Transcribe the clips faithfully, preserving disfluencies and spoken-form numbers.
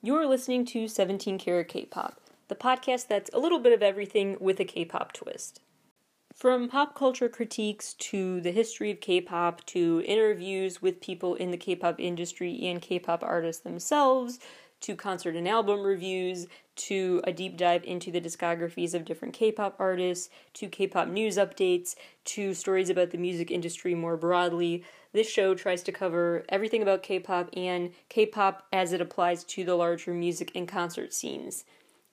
You're listening to seventeen Karat K-Pop, the podcast that's a little bit of everything with a K-pop twist. From pop culture critiques to the history of K-pop to interviews with people in the K-pop industry and K-pop artists themselves to concert and album reviews to a deep dive into the discographies of different K-pop artists to K-pop news updates to stories about the music industry more broadly. This show tries to cover everything about K-pop and K-pop as it applies to the larger music and concert scenes.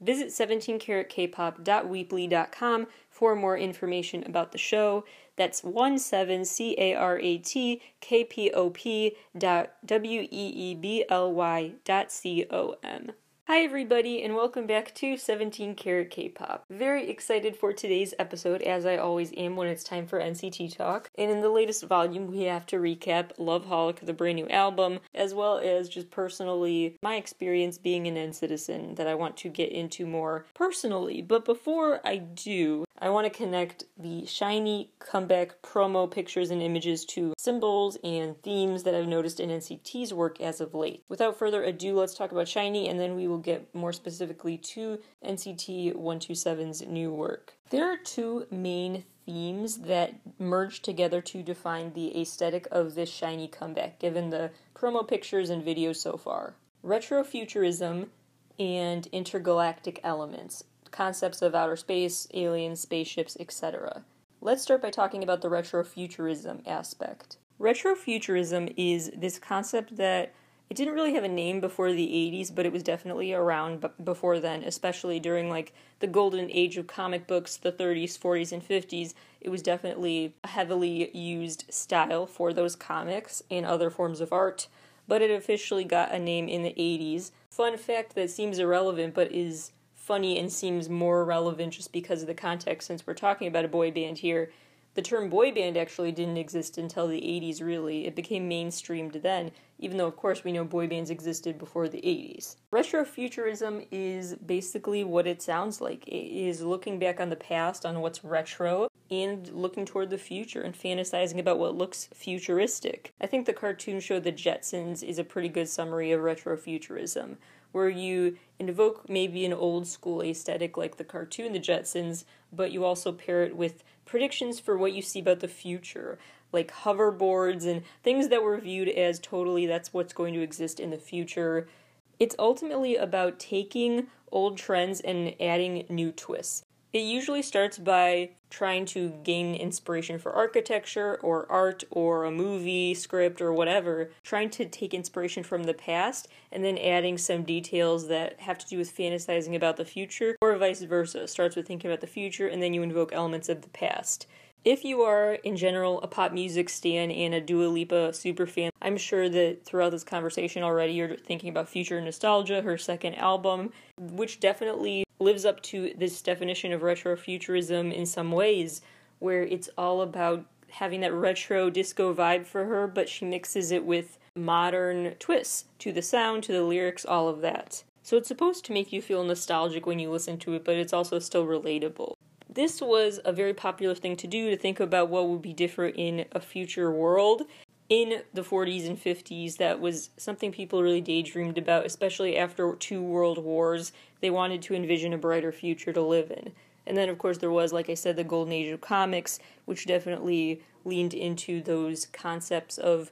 Visit seventeen karat k pop dot weebly dot com for more information about the show. That's one seven C A R A T K P O P dot W E E B L Y dot C O M. Hi everybody and welcome back to seventeen Karat K-Pop. Very excited for today's episode, as I always am when it's time for N C T Talk. And in the latest volume we have to recap Loveholic, the brand new album, as well as just personally my experience being an N-citizen that I want to get into more personally. But before I do, I want to connect the SHINee comeback promo pictures and images to symbols and themes that I've noticed in N C T's work as of late. Without further ado, let's talk about SHINee and then we will We'll get more specifically to N C T one twenty-seven's new work. There are two main themes that merge together to define the aesthetic of this SHINee comeback, given the promo pictures and videos so far. Retrofuturism and intergalactic elements, concepts of outer space, aliens, spaceships, et cetera. Let's start by talking about the retrofuturism aspect. Retrofuturism is this concept that it didn't really have a name before the eighties, but it was definitely around b- before then, especially during, like, the golden age of comic books, the thirties, forties, and fifties. It was definitely a heavily used style for those comics and other forms of art, but it officially got a name in the eighties. Fun fact that seems irrelevant, but is funny and seems more relevant just because of the context, since we're talking about a boy band here. The term boy band actually didn't exist until the eighties, really. It became mainstreamed then, even though, of course, we know boy bands existed before the eighties. Retrofuturism is basically what it sounds like. It is looking back on the past, on what's retro, and looking toward the future and fantasizing about what looks futuristic. I think the cartoon show The Jetsons is a pretty good summary of retrofuturism, where you invoke maybe an old school aesthetic like the cartoon The Jetsons, but you also pair it with predictions for what you see about the future, like hoverboards and things that were viewed as totally that's what's going to exist in the future. It's ultimately about taking old trends and adding new twists. It usually starts by trying to gain inspiration for architecture or art or a movie script or whatever, trying to take inspiration from the past and then adding some details that have to do with fantasizing about the future, or vice versa. It starts with thinking about the future and then you invoke elements of the past. If you are, in general, a pop music stan and a Dua Lipa superfan, I'm sure that throughout this conversation already you're thinking about Future Nostalgia, her second album, which definitely lives up to this definition of retrofuturism in some ways, where it's all about having that retro disco vibe for her, but she mixes it with modern twists to the sound, to the lyrics, all of that. So it's supposed to make you feel nostalgic when you listen to it, but it's also still relatable. This was a very popular thing to do, to think about what would be different in a future world. In the forties and fifties, that was something people really daydreamed about, especially after two world wars. They wanted to envision a brighter future to live in. And then, of course, there was, like I said, the golden age of comics, which definitely leaned into those concepts of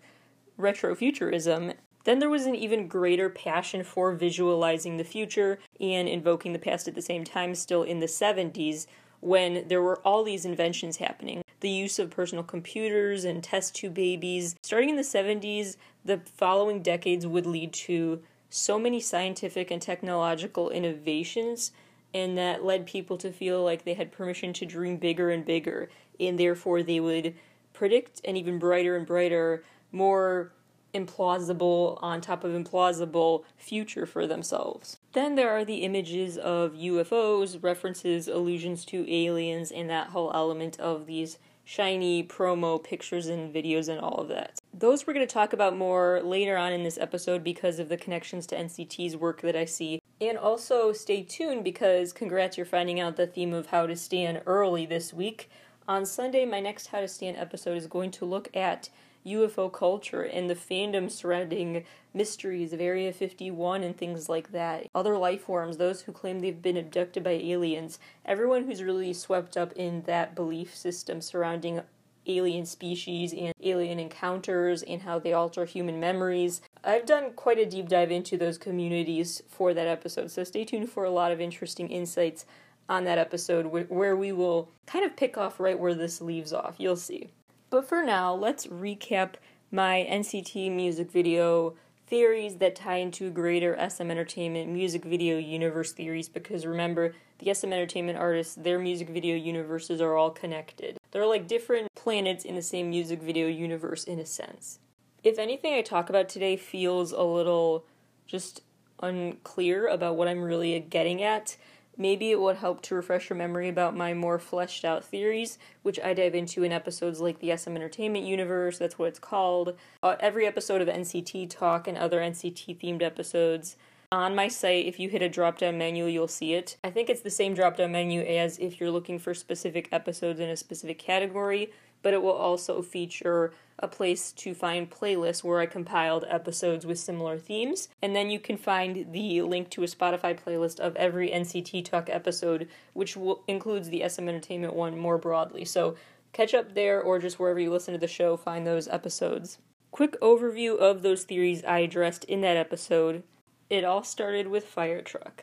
retrofuturism. Then there was an even greater passion for visualizing the future and invoking the past at the same time, still in the seventies, when there were all these inventions happening. The use of personal computers and test tube babies. Starting in the seventies, the following decades would lead to so many scientific and technological innovations, and that led people to feel like they had permission to dream bigger and bigger, and therefore they would predict an even brighter and brighter, more implausible on top of implausible future for themselves. Then there are the images of U F Os, references, allusions to aliens, and that whole element of these SHINee promo pictures and videos and all of that. Those we're going to talk about more later on in this episode because of the connections to N C T's work that I see. And also stay tuned because, congrats, you're finding out the theme of How to Stan early this week. On Sunday, my next How to Stan episode is going to look at U F O culture and the fandom surrounding mysteries of Area fifty-one and things like that. Other life forms, those who claim they've been abducted by aliens, everyone who's really swept up in that belief system surrounding alien species and alien encounters and how they alter human memories. I've done quite a deep dive into those communities for that episode, so stay tuned for a lot of interesting insights on that episode where we will kind of pick off right where this leaves off. You'll see. But for now, let's recap my N C T music video theories that tie into greater S M Entertainment music video universe theories, because remember, the S M Entertainment artists, their music video universes are all connected. They're like different planets in the same music video universe in a sense. If anything I talk about today feels a little just unclear about what I'm really getting at, maybe it would help to refresh your memory about my more fleshed out theories, which I dive into in episodes like the S M Entertainment Universe, that's what it's called, uh, every episode of N C T Talk and other N C T themed episodes. On my site, if you hit a drop-down menu, you'll see it. I think it's the same drop-down menu as if you're looking for specific episodes in a specific category, but it will also feature a place to find playlists where I compiled episodes with similar themes. And then you can find the link to a Spotify playlist of every N C T Talk episode, which will, includes the S M Entertainment one more broadly. So catch up there, or just wherever you listen to the show, find those episodes. Quick overview of those theories I addressed in that episode. It all started with Firetruck.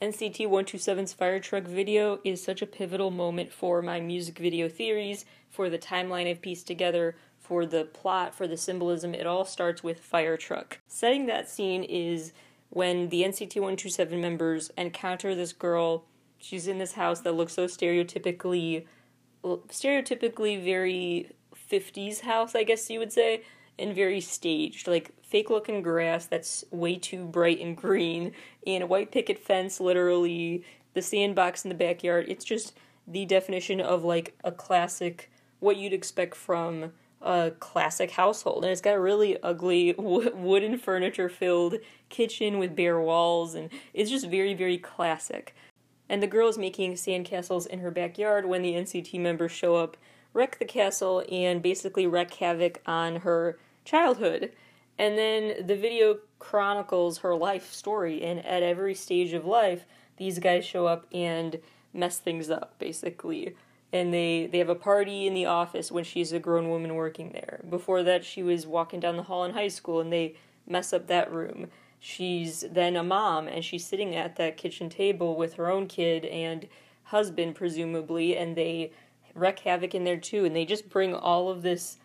N C T one twenty-seven's Firetruck video is such a pivotal moment for my music video theories, for the timeline I've pieced together, for the plot, for the symbolism. It all starts with Firetruck. Setting that scene is when the N C T one twenty-seven members encounter this girl. She's in this house that looks so stereotypically, stereotypically very fifties house, I guess you would say, and very staged, like fake-looking grass that's way too bright and green, and a white picket fence, literally, the sandbox in the backyard. It's just the definition of, like, a classic, what you'd expect from a classic household. And it's got a really ugly w- wooden furniture-filled kitchen with bare walls, and it's just very, very classic. And the girl is making sandcastles in her backyard when the N C T members show up, wreck the castle, and basically wreck havoc on her childhood. And then the video chronicles her life story, and at every stage of life, these guys show up and mess things up, basically. And they, they have a party in the office when she's a grown woman working there. Before that, she was walking down the hall in high school, and they mess up that room. She's then a mom, and she's sitting at that kitchen table with her own kid and husband, presumably, and they wreak havoc in there too, and they just bring all of this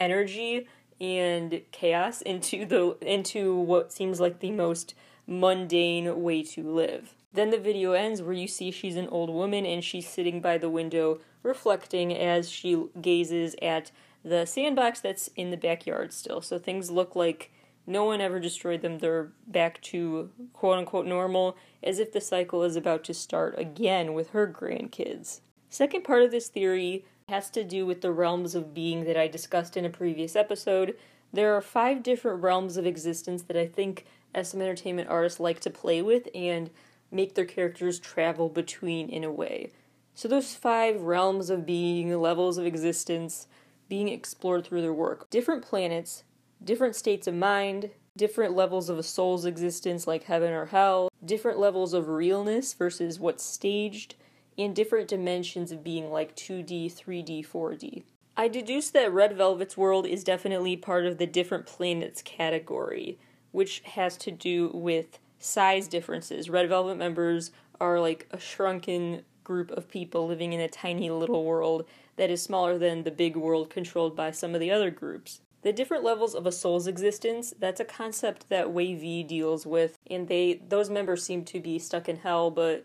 energy and chaos into the into what seems like the most mundane way to live. Then the video ends where you see she's an old woman and she's sitting by the window reflecting as she gazes at the sandbox that's in the backyard still. So things look like no one ever destroyed them. They're back to quote-unquote normal, as if the cycle is about to start again with her grandkids. Second part of this theory has to do with the realms of being that I discussed in a previous episode. There are five different realms of existence that I think S M Entertainment artists like to play with and make their characters travel between in a way. So those five realms of being, levels of existence, being explored through their work. Different planets, different states of mind, different levels of a soul's existence like heaven or hell, different levels of realness versus what's staged, in different dimensions of being like two D, three D, four D. I deduce that Red Velvet's world is definitely part of the different planets category, which has to do with size differences. Red Velvet members are like a shrunken group of people living in a tiny little world that is smaller than the big world controlled by some of the other groups. The different levels of a soul's existence, that's a concept that WayV deals with, and they those members seem to be stuck in hell, but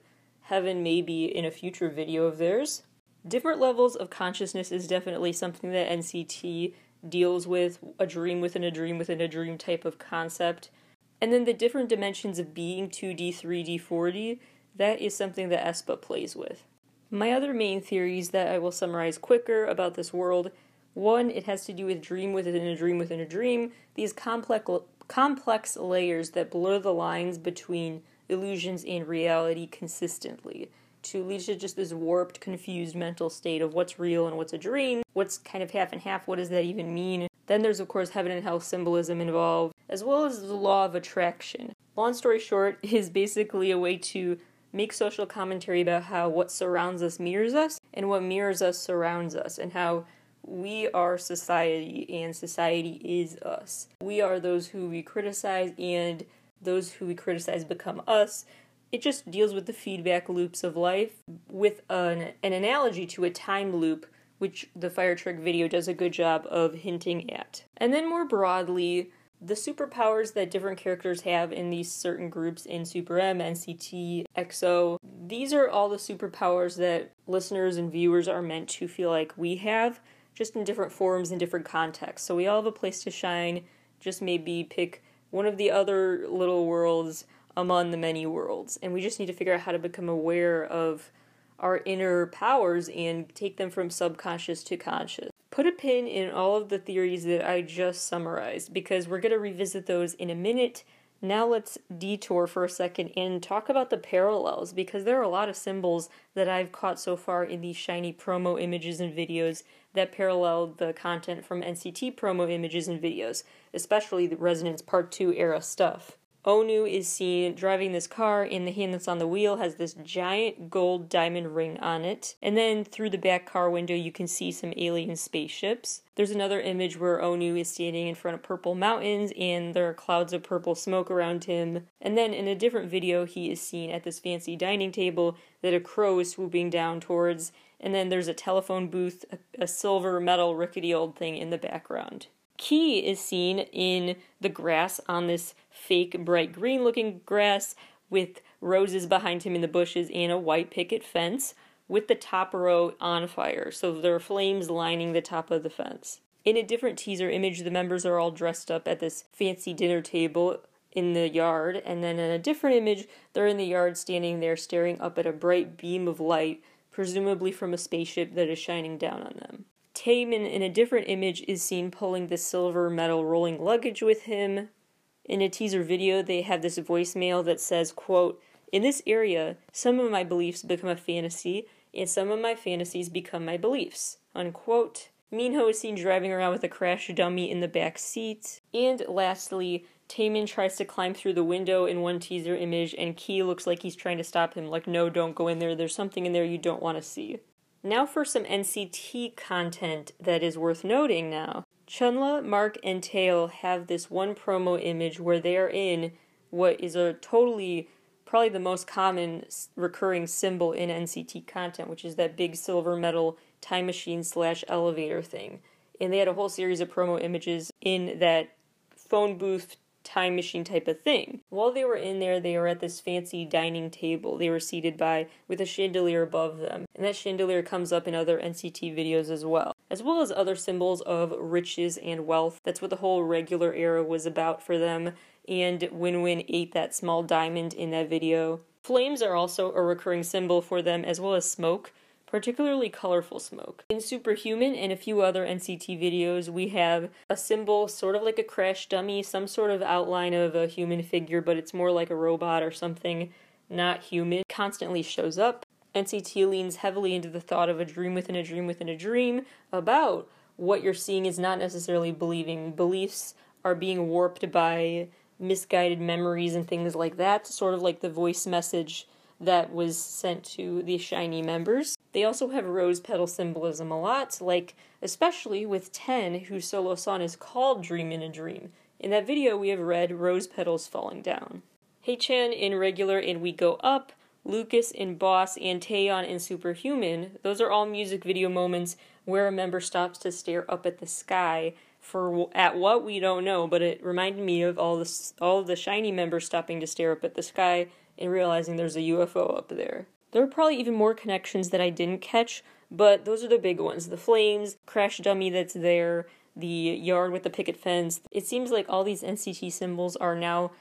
heaven may be in a future video of theirs. Different levels of consciousness is definitely something that N C T deals with, a dream within a dream within a dream type of concept. And then the different dimensions of being, two D, three D, four D, that is something that Aespa plays with. My other main theories that I will summarize quicker about this world, one, it has to do with dream within a dream within a dream, these complex, complex layers that blur the lines between illusions and reality consistently, to lead to just this warped, confused mental state of what's real and what's a dream, what's kind of half and half, what does that even mean? Then there's, of course, heaven and hell symbolism involved, as well as the law of attraction. Long story short, is basically a way to make social commentary about how what surrounds us mirrors us, and what mirrors us surrounds us, and how we are society, and society is us. We are those who we criticize, and those who we criticize become us. It just deals with the feedback loops of life with an, an analogy to a time loop, which the Firetruck video does a good job of hinting at. And then more broadly, the superpowers that different characters have in these certain groups in Super M, N C T, E X O, these are all the superpowers that listeners and viewers are meant to feel like we have, just in different forms and different contexts. So we all have a place to shine, just maybe pick one of the other little worlds among the many worlds. And we just need to figure out how to become aware of our inner powers and take them from subconscious to conscious. Put a pin in all of the theories that I just summarized, because we're going to revisit those in a minute. Now let's detour for a second and talk about the parallels, because there are a lot of symbols that I've caught so far in these SHINee promo images and videos that parallel the content from N C T promo images and videos, especially the Resonance Part two era stuff. Onu is seen driving this car, and the hand that's on the wheel has this giant gold diamond ring on it. And then through the back car window, you can see some alien spaceships. There's another image where Onu is standing in front of purple mountains, and there are clouds of purple smoke around him. And then in a different video, he is seen at this fancy dining table that a crow is swooping down towards. And then there's a telephone booth, a silver metal rickety old thing in the background. Key is seen in the grass on this fake bright green looking grass with roses behind him in the bushes and a white picket fence with the top row on fire. So there are flames lining the top of the fence. In a different teaser image, the members are all dressed up at this fancy dinner table in the yard. And then in a different image, they're in the yard standing there staring up at a bright beam of light, presumably from a spaceship that is shining down on them. Taemin, in a different image, is seen pulling the silver metal rolling luggage with him. In a teaser video, they have this voicemail that says, quote, "In this area, some of my beliefs become a fantasy, and some of my fantasies become my beliefs," unquote. Minho is seen driving around with a crash dummy in the back seat. And lastly, Taemin tries to climb through the window in one teaser image, and Key looks like he's trying to stop him, like, no, don't go in there, there's something in there you don't want to see. Now for some N C T content that is worth noting now. Chenle, Mark, and Taeil have this one promo image where they are in what is a totally, probably the most common recurring symbol in N C T content, which is that big silver metal time machine slash elevator thing. And they had a whole series of promo images in that phone booth time machine type of thing. While they were in there, they were at this fancy dining table they were seated by with a chandelier above them. And that chandelier comes up in other N C T videos as well, as well as other symbols of riches and wealth. That's what the whole Regular era was about for them. And Winwin ate that small diamond in that video. Flames are also a recurring symbol for them, as well as smoke, particularly colorful smoke. In Superhuman and a few other N C T videos, we have a symbol sort of like a crash dummy, some sort of outline of a human figure, but it's more like a robot or something not human, constantly shows up. N C T leans heavily into the thought of a dream within a dream within a dream about what you're seeing is not necessarily believing. Beliefs are being warped by misguided memories and things like that, sort of like the voice message that was sent to the SHINee members. They also have rose petal symbolism a lot, like especially with Ten, whose solo song is called Dream in a Dream. In that video, we have red rose petals falling down. Haechan in Regular and We Go Up, Lucas in Boss, and Taeyeon in Superhuman, those are all music video moments where a member stops to stare up at the sky for at what we don't know, but it reminded me of all, this, all the SHINee members stopping to stare up at the sky and realizing there's a U F O up there. There are probably even more connections that I didn't catch, but those are the big ones. The flames, crash dummy that's there, the yard with the picket fence. It seems like all these N C T symbols are now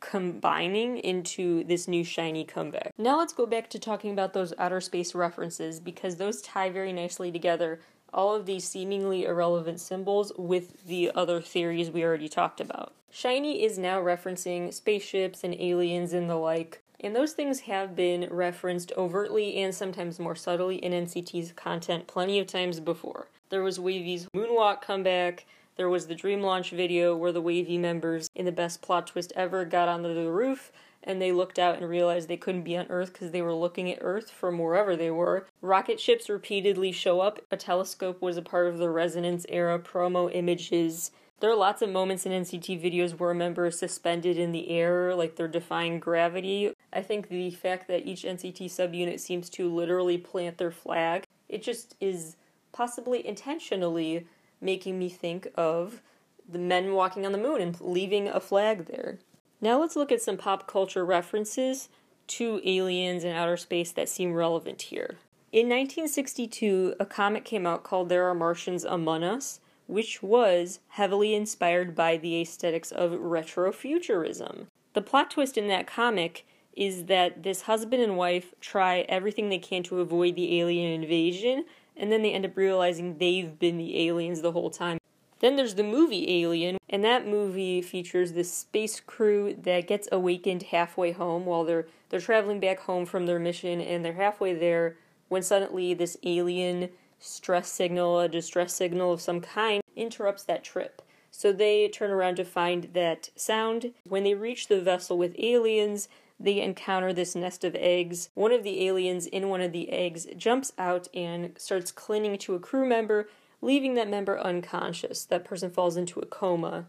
combining into this new SHINee comeback. Now let's go back to talking about those outer space references, because those tie very nicely together all of these seemingly irrelevant symbols with the other theories we already talked about. SHINee is now referencing spaceships and aliens and the like, and those things have been referenced overtly and sometimes more subtly in N C T's content plenty of times before. There was WayV's moonwalk comeback, There was the Dream Launch video where the WayV members, in the best plot twist ever, got onto the roof and they looked out and realized they couldn't be on Earth because they were looking at Earth from wherever they were. Rocket ships repeatedly show up. A telescope was a part of the Resonance era promo images. There are lots of moments in N C T videos where a member is suspended in the air, like they're defying gravity. I think the fact that each N C T subunit seems to literally plant their flag, it just is possibly intentionally making me think of the men walking on the moon and leaving a flag there. Now let's look at some pop culture references to aliens and outer space that seem relevant here. In nineteen sixty-two, a comic came out called There Are Martians Among Us, which was heavily inspired by the aesthetics of retrofuturism. The plot twist in that comic is that this husband and wife try everything they can to avoid the alien invasion, and then they end up realizing they've been the aliens the whole time. Then there's the movie Alien, and that movie features this space crew that gets awakened halfway home while they're they're traveling back home from their mission, and they're halfway there when suddenly this alien stress signal, a distress signal of some kind, interrupts that trip. So they turn around to find that sound. When they reach the vessel with aliens, they encounter this nest of eggs. One of the aliens in one of the eggs jumps out and starts clinging to a crew member, leaving that member unconscious. That person falls into a coma.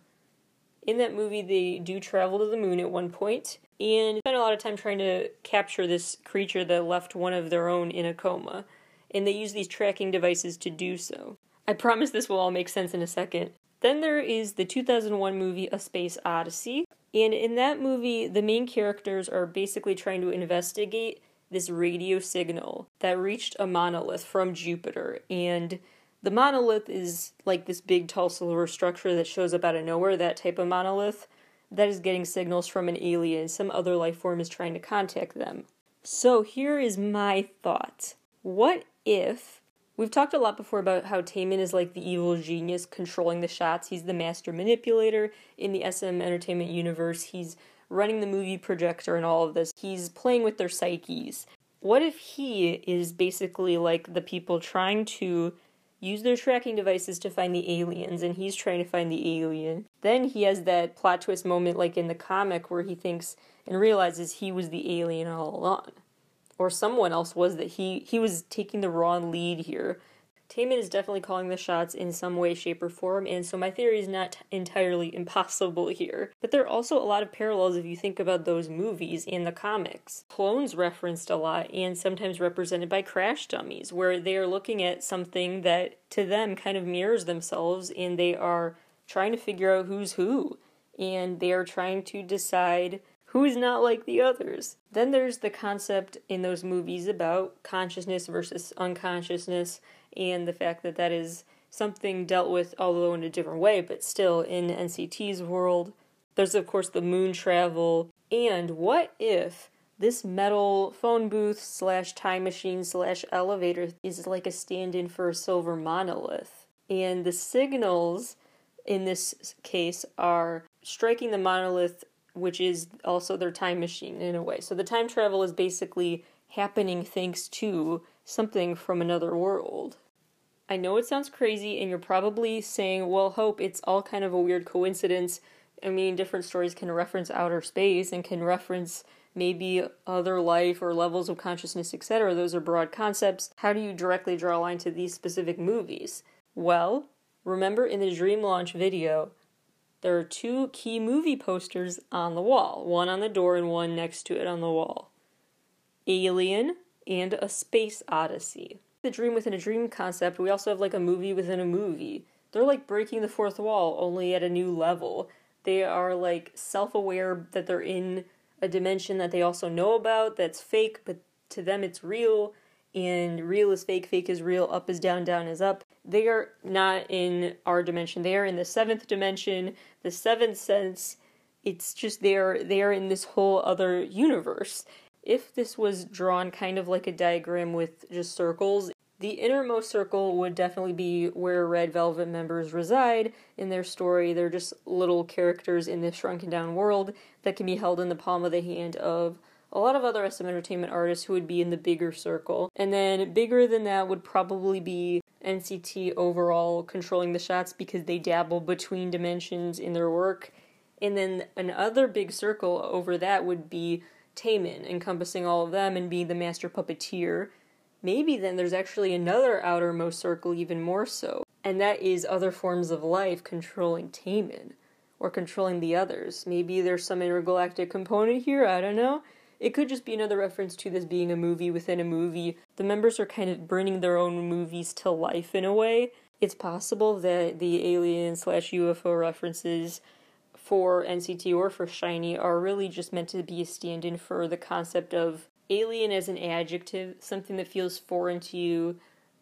In that movie, they do travel to the moon at one point, and spend a lot of time trying to capture this creature that left one of their own in a coma. And they use these tracking devices to do so. I promise this will all make sense in a second. Then there is the two thousand one movie A Space Odyssey, and in that movie the main characters are basically trying to investigate this radio signal that reached a monolith from Jupiter, and the monolith is like this big tall silver structure that shows up out of nowhere, that type of monolith, that is getting signals from an alien. Some other life form is trying to contact them. So here is my thought. What if, we've talked a lot before about how Taemin is like the evil genius controlling the shots, he's the master manipulator in the S M Entertainment universe, he's running the movie projector and all of this, he's playing with their psyches. What if he is basically like the people trying to use their tracking devices to find the aliens, and he's trying to find the alien? Then he has that plot twist moment like in the comic where he thinks and realizes he was the alien all along. Or someone else was, that he, he was taking the wrong lead here. Taemin is definitely calling the shots in some way, shape, or form, and so my theory is not entirely impossible here. But there are also a lot of parallels if you think about those movies and the comics. Clones referenced a lot, and sometimes represented by crash dummies, where they are looking at something that, to them, kind of mirrors themselves, and they are trying to figure out who's who, and they are trying to decide who is not like the others. Then there's the concept in those movies about consciousness versus unconsciousness, and the fact that that is something dealt with, although in a different way, but still in N C T's world. There's, of course, the moon travel. And what if this metal phone booth slash time machine slash elevator is like a stand-in for a silver monolith? And the signals, in this case, are striking the monolith, which is also their time machine in a way. So the time travel is basically happening thanks to something from another world. I know it sounds crazy, and you're probably saying, well, Hope, it's all kind of a weird coincidence. I mean, different stories can reference outer space and can reference maybe other life or levels of consciousness, et cetera. Those are broad concepts. How do you directly draw a line to these specific movies? Well, remember in the Dream Launch video, there are two Key movie posters on the wall, one on the door and one next to it on the wall. Alien and A Space Odyssey. The dream within a dream concept, we also have like a movie within a movie. They're like breaking the fourth wall, only at a new level. They are like self-aware that they're in a dimension that they also know about, that's fake, but to them it's real. And real is fake, fake is real, up is down, down is up. They are not in our dimension. They are in the seventh dimension, the seventh sense. It's just they are, they are in this whole other universe. If this was drawn kind of like a diagram with just circles, the innermost circle would definitely be where Red Velvet members reside in their story. They're just little characters in this shrunken down world that can be held in the palm of the hand of a lot of other S M Entertainment artists who would be in the bigger circle. And then bigger than that would probably be N C T overall controlling the shots because they dabble between dimensions in their work. And then another big circle over that would be Taemin, encompassing all of them and being the master puppeteer. Maybe then there's actually another outermost circle even more so, and that is other forms of life controlling Taemin, or controlling the others. Maybe there's some intergalactic component here, I don't know. It could just be another reference to this being a movie within a movie. The members are kind of bringing their own movies to life in a way. It's possible that the alien slash U F O references for N C T or for SHINee are really just meant to be a stand-in for the concept of alien as an adjective, something that feels foreign to you,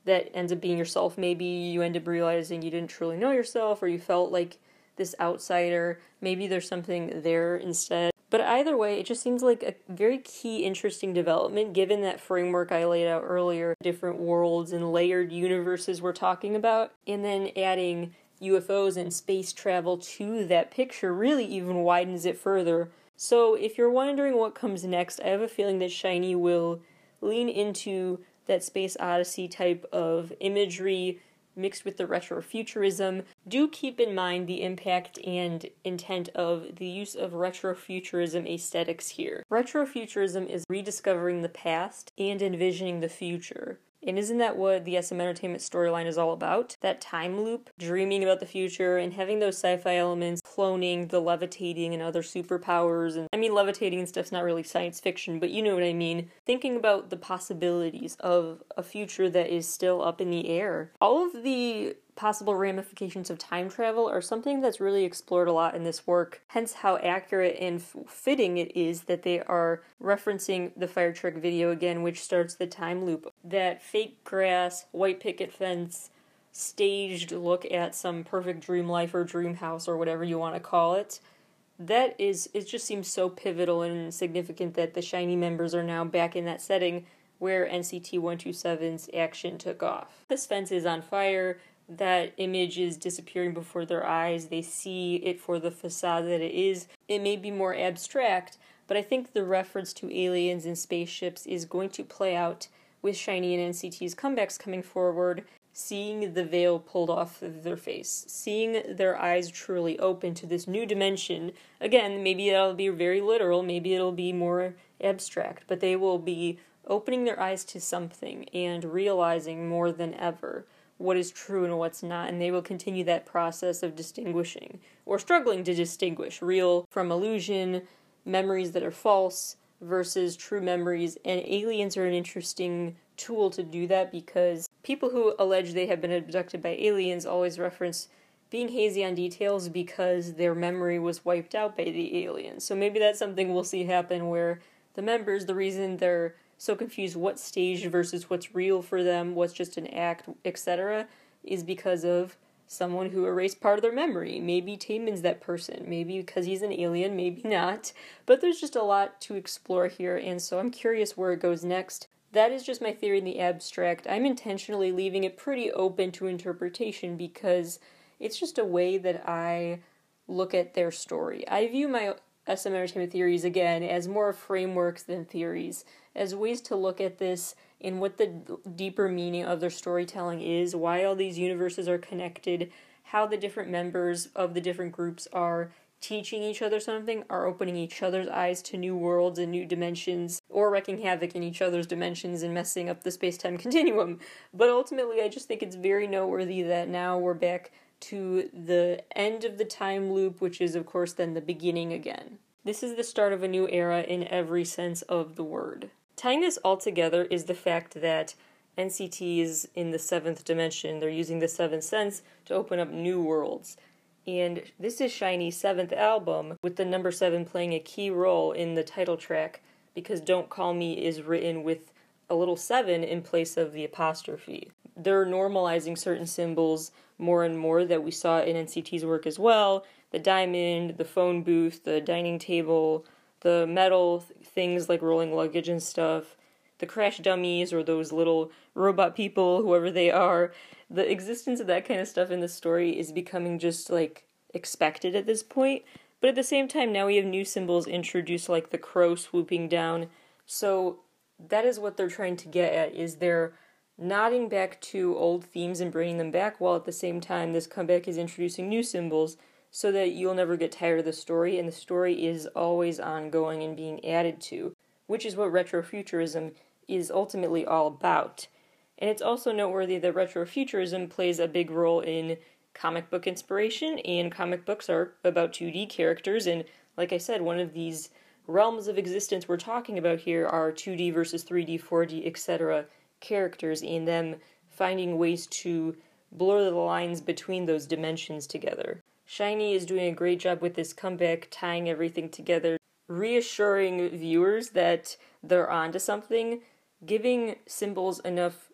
that ends up being yourself. Maybe you end up realizing you didn't truly know yourself, or you felt like this outsider. Maybe there's something there instead. But either way, it just seems like a very key, interesting development, given that framework I laid out earlier, different worlds and layered universes we're talking about, and then adding U F Os and space travel to that picture really even widens it further. So if you're wondering what comes next, I have a feeling that SHINee will lean into that space odyssey type of imagery mixed with the retrofuturism. Do keep in mind the impact and intent of the use of retrofuturism aesthetics here. Retrofuturism is rediscovering the past and envisioning the future. And isn't that what the S M Entertainment storyline is all about? That time loop, dreaming about the future, and having those sci-fi elements, cloning, the levitating, and other superpowers. And I mean, levitating and stuff's not really science fiction, but you know what I mean. Thinking about the possibilities of a future that is still up in the air. All of the possible ramifications of time travel are something that's really explored a lot in this work, hence how accurate and f fitting it is that they are referencing the Firetruck video again, which starts the time loop. That fake grass, white picket fence, staged look at some perfect dream life or dream house or whatever you want to call it, that is, it just seems so pivotal and significant that the SHINee members are now back in that setting where N C T one twenty-seven's action took off. This fence is on fire. That image is disappearing before their eyes. They see it for the facade that it is. It may be more abstract, but I think the reference to aliens and spaceships is going to play out with SHINee and N C T's comebacks coming forward, seeing the veil pulled off of their face, seeing their eyes truly open to this new dimension. Again, maybe that'll be very literal, maybe it'll be more abstract, but they will be opening their eyes to something and realizing more than ever what is true and what's not, and they will continue that process of distinguishing, or struggling to distinguish, real from illusion, memories that are false versus true memories. And aliens are an interesting tool to do that, because people who allege they have been abducted by aliens always reference being hazy on details because their memory was wiped out by the aliens. So maybe that's something we'll see happen, where the members, the reason they're so confused what's staged versus what's real for them, what's just an act, et cetera, is because of someone who erased part of their memory. Maybe Taemin's that person, maybe because he's an alien, maybe not. But there's just a lot to explore here, and so I'm curious where it goes next. That is just my theory in the abstract. I'm intentionally leaving it pretty open to interpretation because it's just a way that I look at their story. I view my S M Entertainment theories, again, as more frameworks than theories, as ways to look at this and what the deeper meaning of their storytelling is, why all these universes are connected, how the different members of the different groups are teaching each other something, are opening each other's eyes to new worlds and new dimensions, or wrecking havoc in each other's dimensions and messing up the space-time continuum. But ultimately, I just think it's very noteworthy that now we're back to the end of the time loop, which is, of course, then the beginning again. This is the start of a new era in every sense of the word. Tying this all together is the fact that N C T is in the seventh dimension. They're using the seventh sense to open up new worlds. And this is SHINee's seventh album, with the number seven playing a key role in the title track, because Don't Call Me is written with a little seven in place of the apostrophe. They're normalizing certain symbols more and more that we saw in N C T's work as well. The diamond, the phone booth, the dining table, the metal th things like rolling luggage and stuff, the crash dummies or those little robot people, whoever they are. The existence of that kind of stuff in the story is becoming just like expected at this point, But at the same time, now we have new symbols introduced, like the crow swooping down. So that is what they're trying to get at, is they're nodding back to old themes and bringing them back, while at the same time this comeback is introducing new symbols so that you'll never get tired of the story, and the story is always ongoing and being added to, which is what retrofuturism is ultimately all about. And it's also noteworthy that retrofuturism plays a big role in comic book inspiration, and comic books are about two D characters, and like I said, one of these realms of existence we're talking about here are two D versus three D, four D, et cetera characters, and them finding ways to blur the lines between those dimensions together. SHINee is doing a great job with this comeback, tying everything together, reassuring viewers that they're onto something, giving symbols enough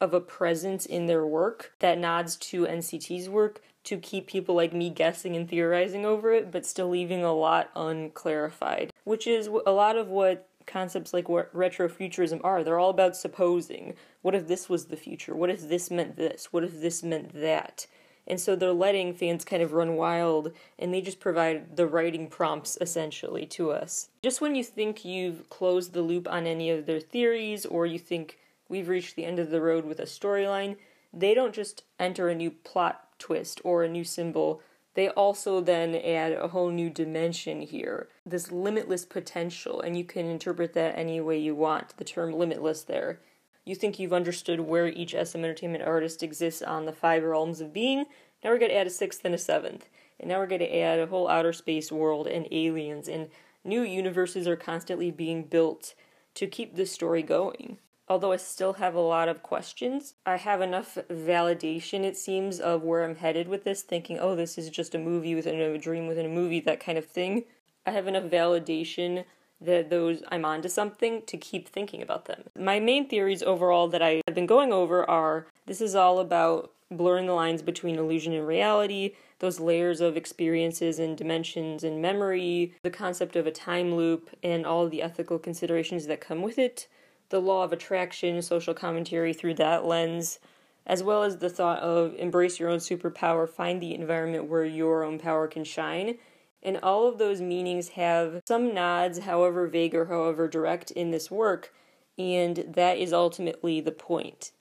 of a presence in their work that nods to N C T's work to keep people like me guessing and theorizing over it, but still leaving a lot unclarified, which is a lot of what concepts like what retrofuturism are. They're all about supposing. What if this was the future? What if this meant this? What if this meant that? And so they're letting fans kind of run wild, and they just provide the writing prompts, essentially, to us. Just when you think you've closed the loop on any of their theories, or you think we've reached the end of the road with a storyline, they don't just enter a new plot twist or a new symbol. They also then add a whole new dimension here, this limitless potential, and you can interpret that any way you want, the term limitless there. You think you've understood where each S M Entertainment artist exists on the five realms of being, now we're going to add a sixth and a seventh, and now we're going to add a whole outer space world and aliens, and new universes are constantly being built to keep this story going. Although I still have a lot of questions, I have enough validation, it seems, of where I'm headed with this, thinking, oh, this is just a movie within a dream within a movie, that kind of thing. I have enough validation that those I'm onto something to keep thinking about them. My main theories overall that I have been going over are, this is all about blurring the lines between illusion and reality, those layers of experiences and dimensions and memory, the concept of a time loop and all the ethical considerations that come with it, the law of attraction, social commentary through that lens, as well as the thought of embrace your own superpower, find the environment where your own power can shine. And all of those meanings have some nods, however vague or however direct, in this work, and that is ultimately the point.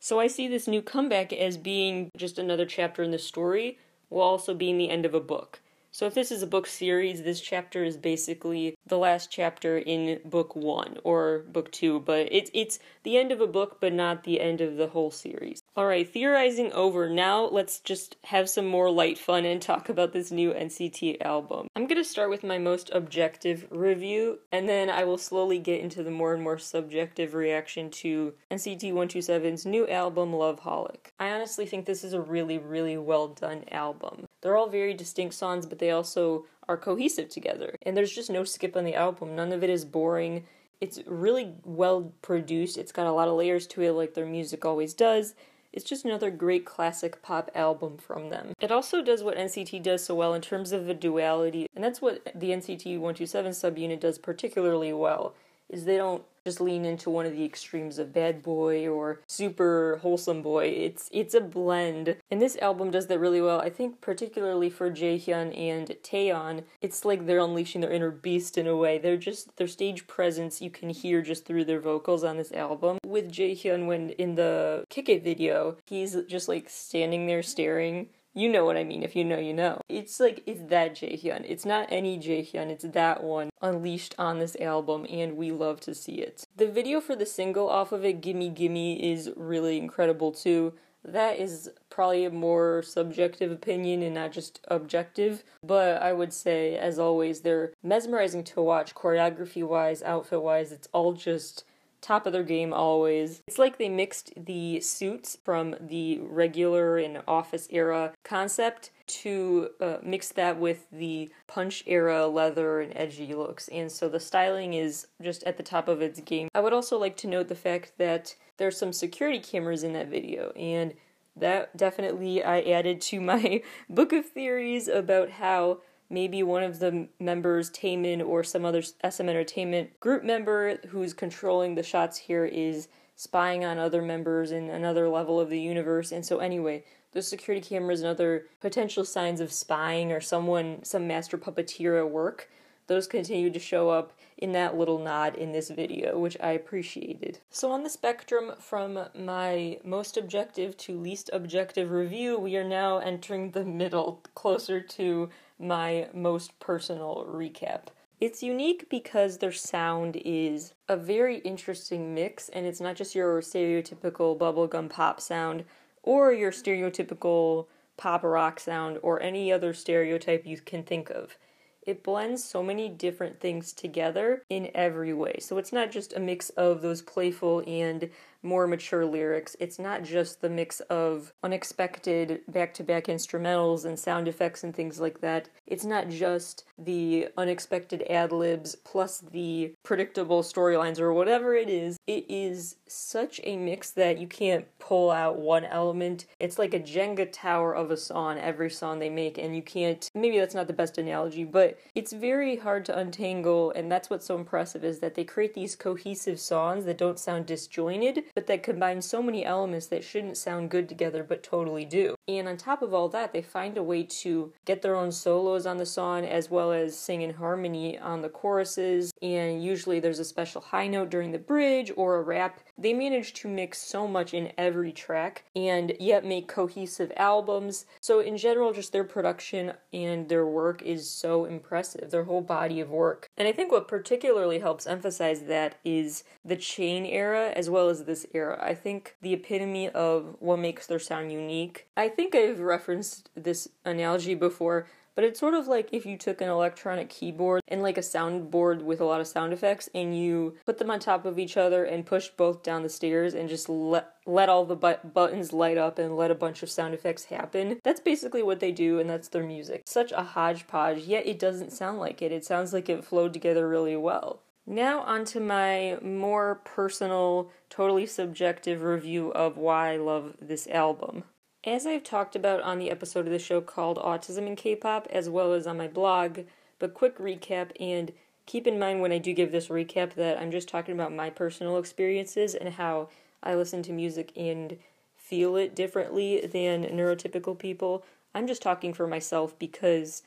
So I see this new comeback as being just another chapter in the story, while also being the end of a book. So if this is a book series, this chapter is basically the last chapter in book one, or book two, but it's, it's the end of a book, but not the end of the whole series. Alright, theorizing over, now let's just have some more light fun and talk about this new N C T album. I'm gonna start with my most objective review, and then I will slowly get into the more and more subjective reaction to N C T one twenty-seven's new album, Loveholic. I honestly think this is a really, really well done album. They're all very distinct songs, but they also are cohesive together. And there's just no skip on the album. None of it is boring. It's really well produced. It's got a lot of layers to it, like their music always does. It's just another great classic pop album from them. It also does what N C T does so well in terms of the duality, and that's what the N C T one twenty-seven subunit does particularly well, is they don't just lean into one of the extremes of bad boy or super wholesome boy. It's it's a blend. And this album does that really well, I think, particularly for Jaehyun and Taeil. It's like they're unleashing their inner beast in a way. They're just, their stage presence you can hear just through their vocals on this album. With Jaehyun, when in the Kick It video, he's just like standing there staring. You know what I mean, if you know, you know. It's like, it's that Jaehyun. It's not any Jaehyun, it's that one unleashed on this album, and we love to see it. The video for the single off of it, Gimme Gimme, is really incredible too. That is probably a more subjective opinion and not just objective, but I would say, as always, they're mesmerizing to watch, choreography-wise, outfit-wise, it's all just top of their game always. It's like they mixed the suits from the Regular and Office era concept to uh, mix that with the Punch era leather and edgy looks, and so the styling is just at the top of its game. I would also like to note the fact that there's some security cameras in that video, and that definitely I added to my book of theories about how maybe one of the members, Taemin, or some other S M Entertainment group member who's controlling the shots here is spying on other members in another level of the universe. And so anyway, those security cameras and other potential signs of spying or someone, some master puppeteer at work, those continued to show up in that little nod in this video, which I appreciated. So on the spectrum from my most objective to least objective review, we are now entering the middle, closer to my most personal recap. It's unique because their sound is a very interesting mix, and it's not just your stereotypical bubblegum pop sound or your stereotypical pop rock sound or any other stereotype you can think of. It blends so many different things together in every way. So it's not just a mix of those playful and more mature lyrics. It's not just the mix of unexpected back-to-back instrumentals and sound effects and things like that. It's not just the unexpected ad-libs plus the predictable storylines or whatever it is. It is such a mix that you can't pull out one element. It's like a Jenga tower of a song, every song they make, and you can't, maybe that's not the best analogy, but it's very hard to untangle, and that's what's so impressive, is that they create these cohesive songs that don't sound disjointed, but that combine so many elements that shouldn't sound good together but totally do. And on top of all that, they find a way to get their own solos on the song as well as sing in harmony on the choruses, and usually there's a special high note during the bridge or a rap. They manage to mix so much in every track and yet make cohesive albums. So in general, just their production and their work is so impressive, their whole body of work. And I think what particularly helps emphasize that is the Chain era as well as this era. I think the epitome of what makes their sound unique. I think I've referenced this analogy before, but it's sort of like if you took an electronic keyboard and like a soundboard with a lot of sound effects and you put them on top of each other and pushed both down the stairs and just let let all the but- buttons light up and let a bunch of sound effects happen. That's basically what they do, and that's their music. Such a hodgepodge, yet it doesn't sound like it. It sounds like it flowed together really well. Now onto my more personal, totally subjective review of why I love this album. As I've talked about on the episode of the show called Autism in K-Pop, as well as on my blog, but quick recap, and keep in mind when I do give this recap that I'm just talking about my personal experiences and how I listen to music and feel it differently than neurotypical people. I'm just talking for myself because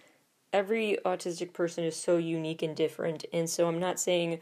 every autistic person is so unique and different, and so I'm not saying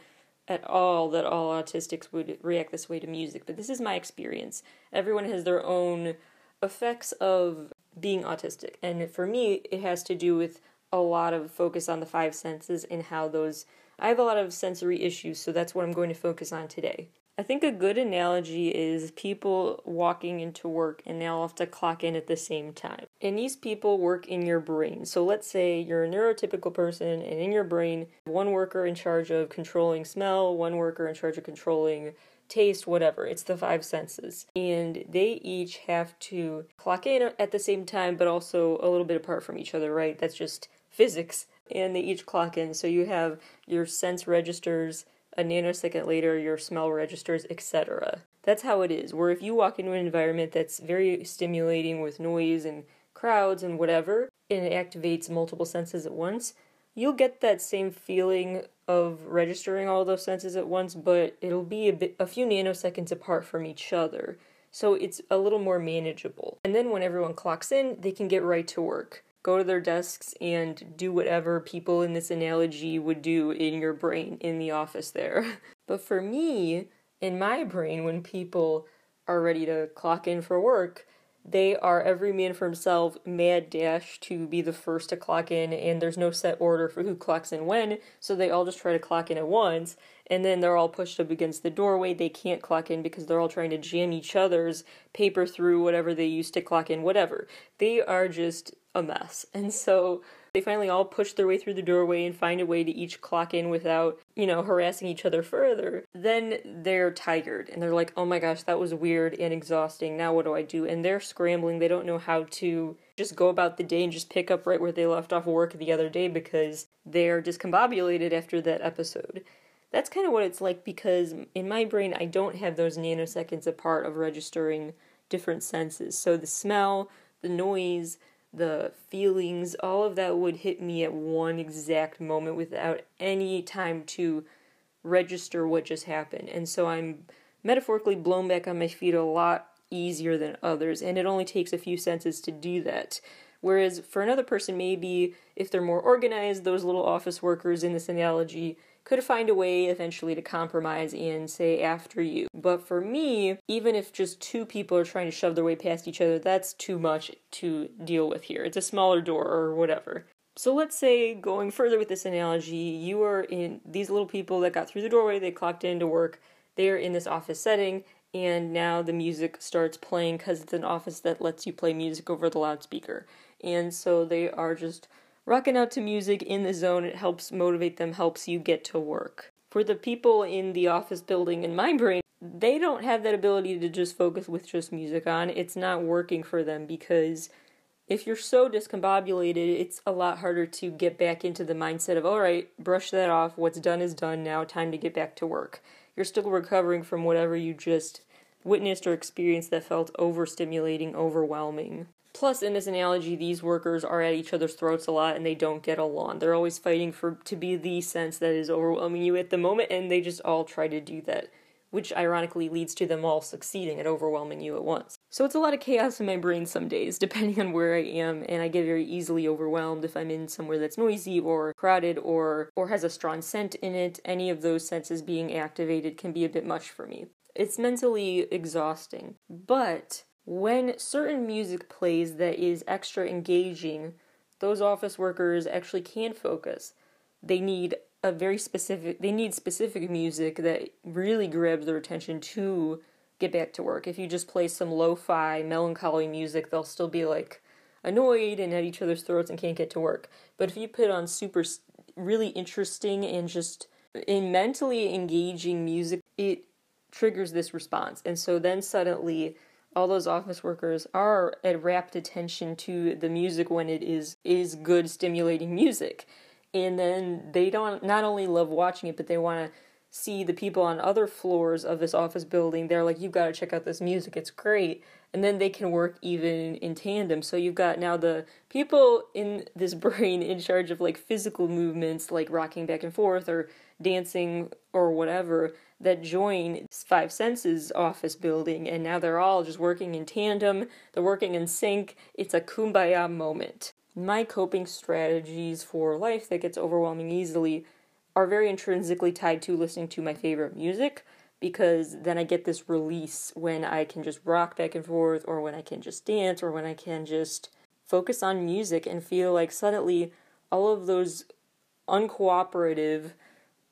at all that all autistics would react this way to music, but this is my experience. Everyone has their own effects of being autistic, and for me it has to do with a lot of focus on the five senses and how those, I have a lot of sensory issues, so that's what I'm going to focus on today. I think a good analogy is people walking into work and they all have to clock in at the same time, and these people work in your brain. So let's say you're a neurotypical person, and in your brain one worker in charge of controlling smell, one worker in charge of controlling taste, whatever. It's the five senses. And they each have to clock in at the same time, but also a little bit apart from each other, right? That's just physics. And they each clock in. So you have your sense registers, a nanosecond later, your smell registers, et cetera. That's how it is. Where if you walk into an environment that's very stimulating with noise and crowds and whatever, and it activates multiple senses at once, you'll get that same feeling of registering all those senses at once, but it'll be a, bit, a few nanoseconds apart from each other, so it's a little more manageable. And then when everyone clocks in, they can get right to work, go to their desks, and do whatever people in this analogy would do in your brain in the office there. But for me, in my brain, when people are ready to clock in for work, they are every man for himself, mad dash to be the first to clock in, and there's no set order for who clocks in when, so they all just try to clock in at once, and then they're all pushed up against the doorway. They can't clock in because they're all trying to jam each other's paper through whatever they used to clock in, whatever. They are just a mess, and so they finally all push their way through the doorway and find a way to each clock in without, you know, harassing each other further. Then they're tired, and they're like, oh my gosh, that was weird and exhausting, now what do I do? And they're scrambling, they don't know how to just go about the day and just pick up right where they left off work the other day because they're discombobulated after that episode. That's kind of what it's like, because in my brain, I don't have those nanoseconds apart of registering different senses. So the smell, the noise, the feelings, all of that would hit me at one exact moment without any time to register what just happened. And so I'm metaphorically blown back on my feet a lot easier than others, and it only takes a few sentences to do that. Whereas for another person, maybe if they're more organized, those little office workers in this analogy could find a way eventually to compromise and say after you. But for me, even if just two people are trying to shove their way past each other, that's too much to deal with here. It's a smaller door or whatever. So let's say, going further with this analogy, you are in these little people that got through the doorway, they clocked in to work, they are in this office setting, and now the music starts playing because it's an office that lets you play music over the loudspeaker. And so they are just rocking out to music in the zone. It helps motivate them, helps you get to work. For the people in the office building in my brain, they don't have that ability to just focus with just music on. It's not working for them because if you're so discombobulated, it's a lot harder to get back into the mindset of, all right, brush that off, what's done is done, now time to get back to work. You're still recovering from whatever you just witnessed or experienced that felt overstimulating, overwhelming. Plus, in this analogy, these workers are at each other's throats a lot and they don't get along. They're always fighting for to be the sense that is overwhelming you at the moment, and they just all try to do that, which ironically leads to them all succeeding at overwhelming you at once. So it's a lot of chaos in my brain some days, depending on where I am, and I get very easily overwhelmed if I'm in somewhere that's noisy or crowded or, or has a strong scent in it. Any of those senses being activated can be a bit much for me. It's mentally exhausting, but when certain music plays that is extra engaging, those office workers actually can focus. They need a very specific, they need specific music that really grabs their attention to get back to work. If you just play some lo-fi, melancholy music, they'll still be like annoyed and at each other's throats and can't get to work. But if you put on super, really interesting and just in mentally engaging music, it triggers this response. And so then suddenly all those office workers are at rapt attention to the music when it is is good, stimulating music. And then they don't not only love watching it, but they want to see the people on other floors of this office building. They're like, you've got to check out this music, it's great. And then they can work even in tandem. So you've got now the people in this brain in charge of like physical movements, like rocking back and forth or dancing or whatever, that join Five Senses office building, and now they're all just working in tandem, they're working in sync, it's a kumbaya moment. My coping strategies for life that gets overwhelming easily are very intrinsically tied to listening to my favorite music, because then I get this release when I can just rock back and forth, or when I can just dance, or when I can just focus on music and feel like suddenly all of those uncooperative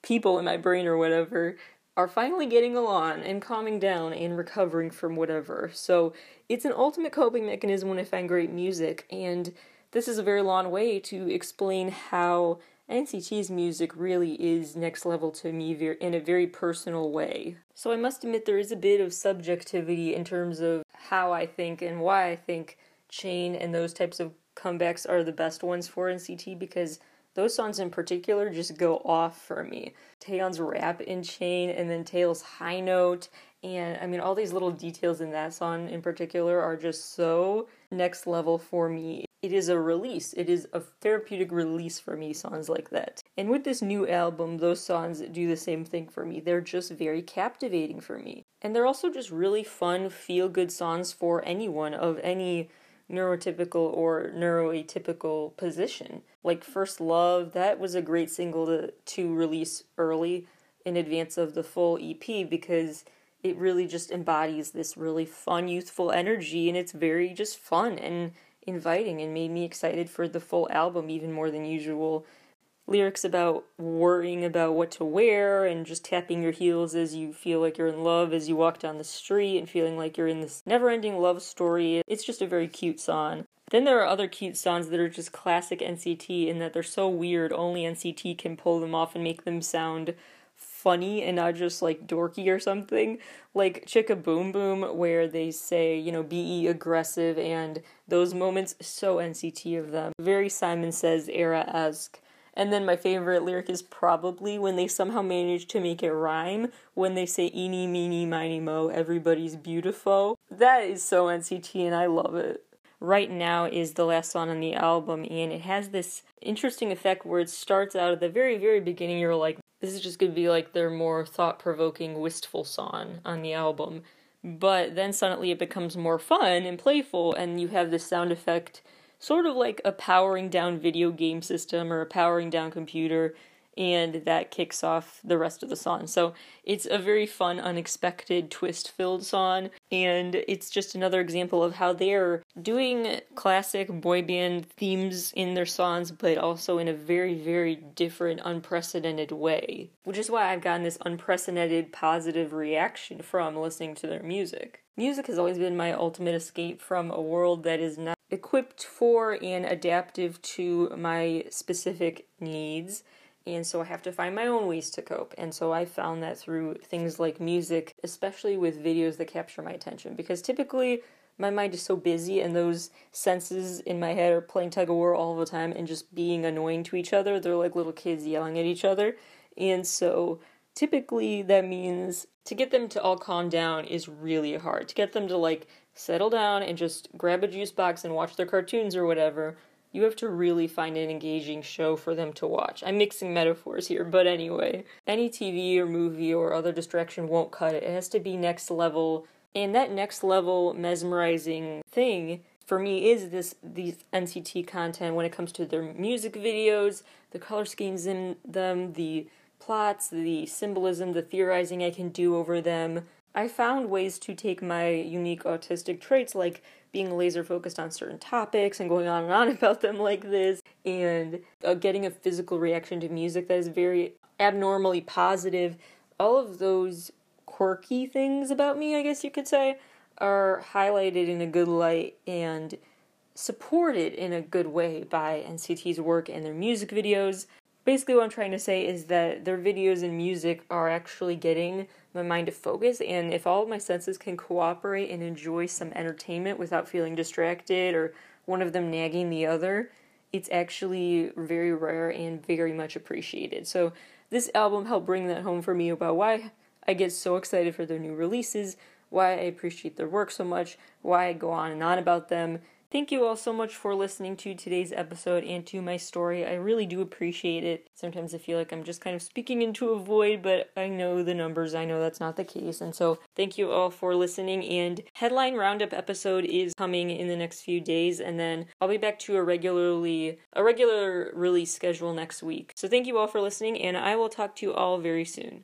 people in my brain or whatever are finally getting along and calming down and recovering from whatever. So it's an ultimate coping mechanism when I find great music, and this is a very long way to explain how N C T's music really is next level to me in a very personal way. So I must admit there is a bit of subjectivity in terms of how I think and why I think Chain and those types of comebacks are the best ones for N C T, because those songs in particular just go off for me. Taeyeon's rap in Chain, and then Taeil's high note, and I mean all these little details in that song in particular are just so next level for me. It is a release. It is a therapeutic release for me, songs like that. And with this new album, those songs do the same thing for me. They're just very captivating for me. And they're also just really fun, feel-good songs for anyone of any neurotypical or neuroatypical position. Like First Love, that was a great single to, to release early in advance of the full E P, because it really just embodies this really fun, youthful energy, and it's very just fun and inviting, and made me excited for the full album even more than usual. Lyrics about worrying about what to wear and just tapping your heels as you feel like you're in love as you walk down the street and feeling like you're in this never-ending love story. It's just a very cute song. Then there are other cute songs that are just classic N C T in that they're so weird, only N C T can pull them off and make them sound funny and not just like dorky or something, like Chicka Boom Boom, where they say, you know, be aggressive, and those moments, so N C T of them. Very Simon Says era-esque. And then my favorite lyric is probably when they somehow manage to make it rhyme, when they say eeny, meeny, miny, mo, everybody's beautiful. That is so N C T, and I love it. Right Now is the last song on the album, and it has this interesting effect where it starts out at the very, very beginning, you're like, this is just going to be like their more thought-provoking, wistful song on the album. but then suddenly it becomes more fun and playful, and you have this sound effect sort of like a powering down video game system or a powering down computer, and that kicks off the rest of the song. So it's a very fun, unexpected, twist-filled song, and it's just another example of how they're doing classic boy band themes in their songs, but also in a very, very different, unprecedented way, which is why I've gotten this unprecedented positive reaction from listening to their music. Music has always been my ultimate escape from a world that is not equipped for and adaptive to my specific needs. And so I have to find my own ways to cope. And so I found that through things like music, especially with videos that capture my attention. Because typically, my mind is so busy and those senses in my head are playing tug-of-war all the time and just being annoying to each other. They're like little kids yelling at each other. And so typically that means to get them to all calm down is really hard. To get them to like settle down and just grab a juice box and watch their cartoons or whatever, you have to really find an engaging show for them to watch. I'm mixing metaphors here, but anyway. Any T V or movie or other distraction won't cut it. It has to be next level. And that next level mesmerizing thing for me is this these N C T content when it comes to their music videos, the color schemes in them, the plots, the symbolism, the theorizing I can do over them. I found ways to take my unique autistic traits, like being laser focused on certain topics and going on and on about them like this, and uh, getting a physical reaction to music that is very abnormally positive. All of those quirky things about me, I guess you could say, are highlighted in a good light and supported in a good way by N C T's work and their music videos. Basically what I'm trying to say is that their videos and music are actually getting my mind to focus, and if all of my senses can cooperate and enjoy some entertainment without feeling distracted or one of them nagging the other, it's actually very rare and very much appreciated. So this album helped bring that home for me about why I get so excited for their new releases, why I appreciate their work so much, why I go on and on about them. Thank you all so much for listening to today's episode and to my story. I really do appreciate it. Sometimes I feel like I'm just kind of speaking into a void, but I know the numbers. I know that's not the case. And so thank you all for listening. And Headline Roundup episode is coming in the next few days. And then I'll be back to a regularly, a regular release schedule next week. So thank you all for listening, and I will talk to you all very soon.